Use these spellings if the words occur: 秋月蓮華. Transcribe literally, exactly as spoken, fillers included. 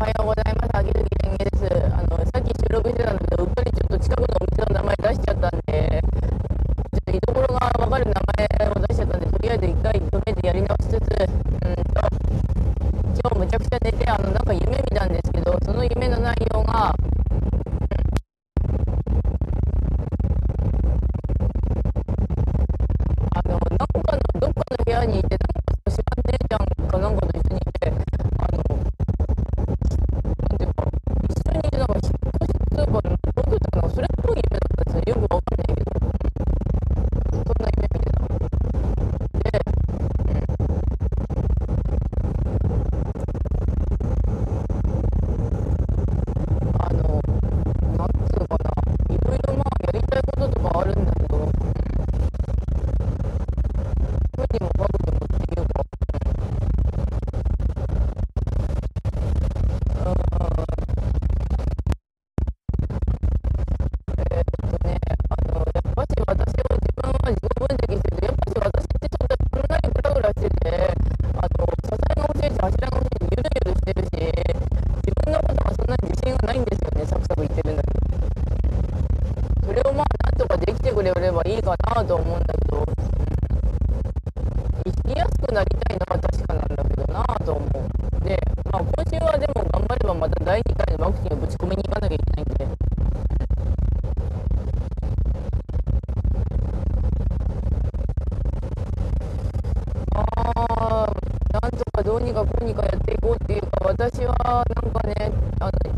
おはようございます。秋月蓮華です。あのさっき収録してたんだけど、うっかりちょっと近くのお店の名前出しちゃったんで、ちょっと居所が分かる名前を出しちゃったんで、とりあえず一回止めてやり直しつつ、うんと今日むちゃくちゃ寝て、あのなんか夢見たんですけど、その夢の内容があのなんかのどっかの部屋にいて、なんかしば姉ちゃんかなんかと一緒にいて、いいかなと思うんだけど、生きやすくなりたいのは確かなんだけどなと思う。で、まあ、今週はでも頑張ればまただいにかいのワクチンをぶち込みに行かなきゃいけないんで、まあなんとかどうにかこうにかやっていこうっていうか、私はなんかね、あの